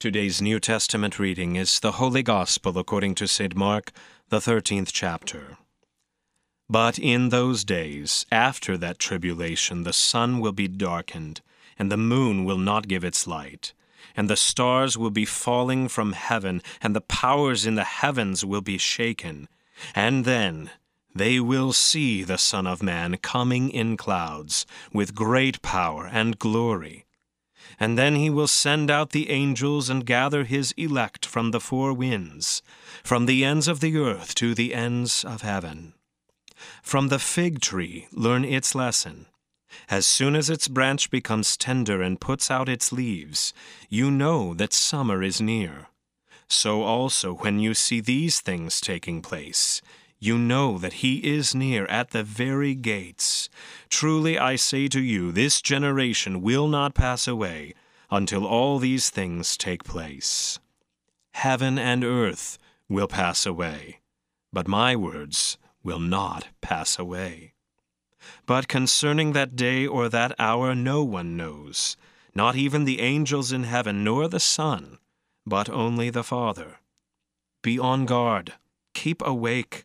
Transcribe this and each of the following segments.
Today's New Testament reading is the Holy Gospel according to St. Mark, the 13th chapter. But in those days, after that tribulation, the sun will be darkened, and the moon will not give its light, and the stars will be falling from heaven, and the powers in the heavens will be shaken. And then they will see the Son of Man coming in clouds, with great power and glory. And then he will send out the angels and gather his elect from the four winds, from the ends of the earth to the ends of heaven. From the fig tree learn its lesson. As soon as its branch becomes tender and puts out its leaves, you know that summer is near. So also when you see these things taking place, you know that he is near at the very gates. Truly I say to you, this generation will not pass away until all these things take place. Heaven and earth will pass away, but my words will not pass away. But concerning that day or that hour no one knows, not even the angels in heaven nor the Son, but only the Father. Be on guard, keep awake,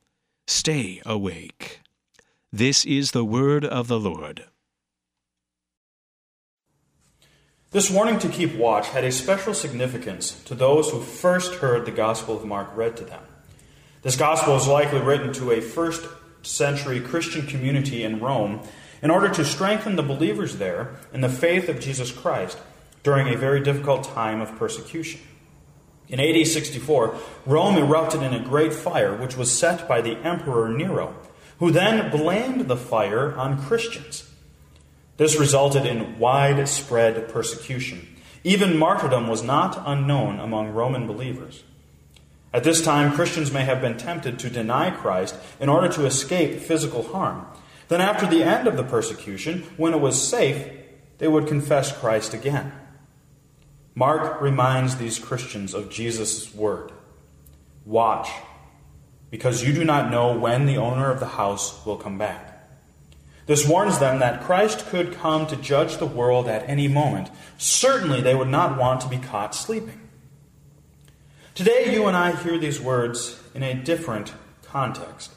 stay awake. This is the word of the Lord. This warning to keep watch had a special significance to those who first heard the Gospel of Mark read to them. This Gospel is likely written to a first-century Christian community in Rome in order to strengthen the believers there in the faith of Jesus Christ during a very difficult time of persecution. In AD 64, Rome erupted in a great fire, which was set by the Emperor Nero, who then blamed the fire on Christians. This resulted in widespread persecution. Even martyrdom was not unknown among Roman believers. At this time, Christians may have been tempted to deny Christ in order to escape physical harm. Then after the end of the persecution, when it was safe, they would confess Christ again. Mark reminds these Christians of Jesus' word. Watch, because you do not know when the owner of the house will come back. This warns them that Christ could come to judge the world at any moment. Certainly they would not want to be caught sleeping. Today you and I hear these words in a different context.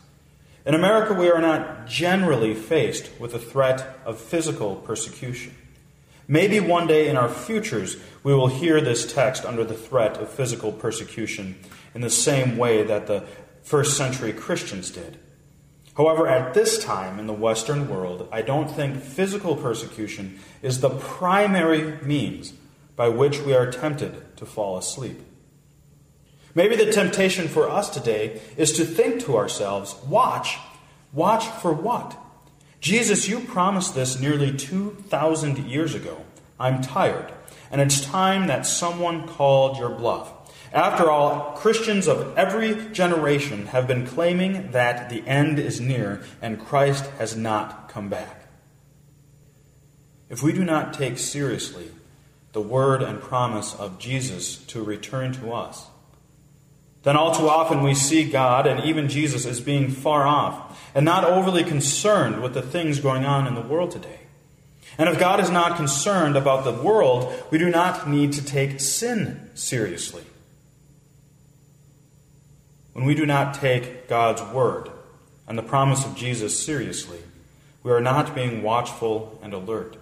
In America, we are not generally faced with the threat of physical persecution. Maybe one day in our futures, we will hear this text under the threat of physical persecution in the same way that the first century Christians did. However, at this time in the Western world, I don't think physical persecution is the primary means by which we are tempted to fall asleep. Maybe the temptation for us today is to think to ourselves, watch. Watch for what? Jesus, you promised this nearly 2,000 years ago. I'm tired, and it's time that someone called your bluff. After all, Christians of every generation have been claiming that the end is near and Christ has not come back. If we do not take seriously the word and promise of Jesus to return to us, then all too often we see God and even Jesus as being far off and not overly concerned with the things going on in the world today. And if God is not concerned about the world, we do not need to take sin seriously. When we do not take God's word and the promise of Jesus seriously, we are not being watchful and alert.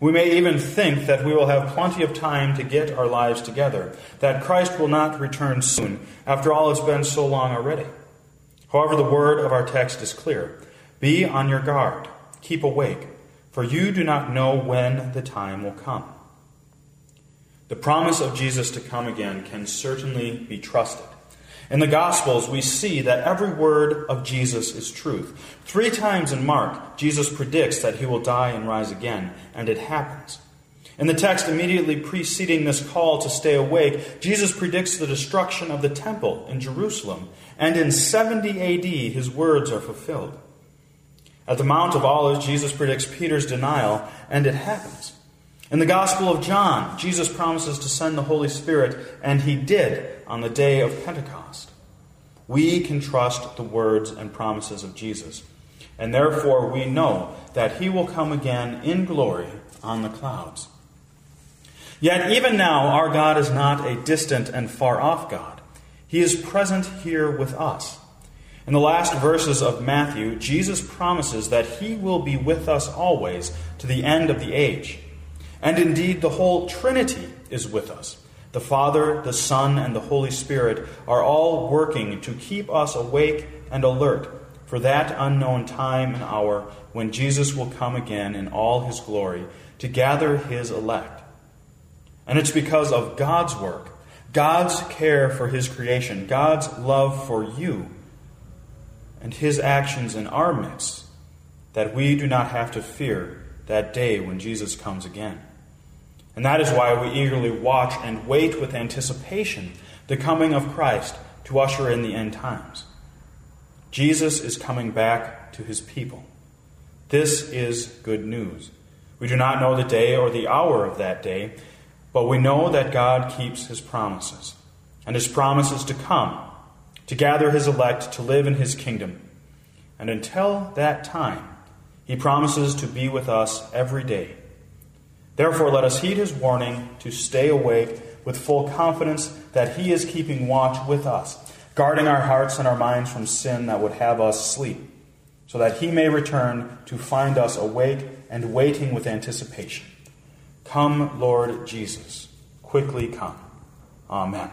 We may even think that we will have plenty of time to get our lives together, that Christ will not return soon. After all, it's been so long already. However, the word of our text is clear. Be on your guard. Keep awake, for you do not know when the time will come. The promise of Jesus to come again can certainly be trusted. In the Gospels, we see that every word of Jesus is truth. 3 times in Mark, Jesus predicts that he will die and rise again, and it happens. In the text immediately preceding this call to stay awake, Jesus predicts the destruction of the temple in Jerusalem, and in 70 AD his words are fulfilled. At the Mount of Olives, Jesus predicts Peter's denial, and it happens. In the Gospel of John, Jesus promises to send the Holy Spirit, and he did on the day of Pentecost. We can trust the words and promises of Jesus, and therefore we know that he will come again in glory on the clouds. Yet even now, our God is not a distant and far-off God. He is present here with us. In the last verses of Matthew, Jesus promises that he will be with us always to the end of the age. And indeed, the whole Trinity is with us. The Father, the Son, and the Holy Spirit are all working to keep us awake and alert for that unknown time and hour when Jesus will come again in all his glory to gather his elect. And it's because of God's work, God's care for his creation, God's love for you, and his actions in our midst, that we do not have to fear that day when Jesus comes again. And that is why we eagerly watch and wait with anticipation the coming of Christ to usher in the end times. Jesus is coming back to his people. This is good news. We do not know the day or the hour of that day, but we know that God keeps his promises, and his promise is to come, to gather his elect, to live in his kingdom. And until that time, he promises to be with us every day. Therefore, let us heed his warning to stay awake with full confidence that he is keeping watch with us, guarding our hearts and our minds from sin that would have us sleep, so that he may return to find us awake and waiting with anticipation. Come, Lord Jesus, quickly come. Amen.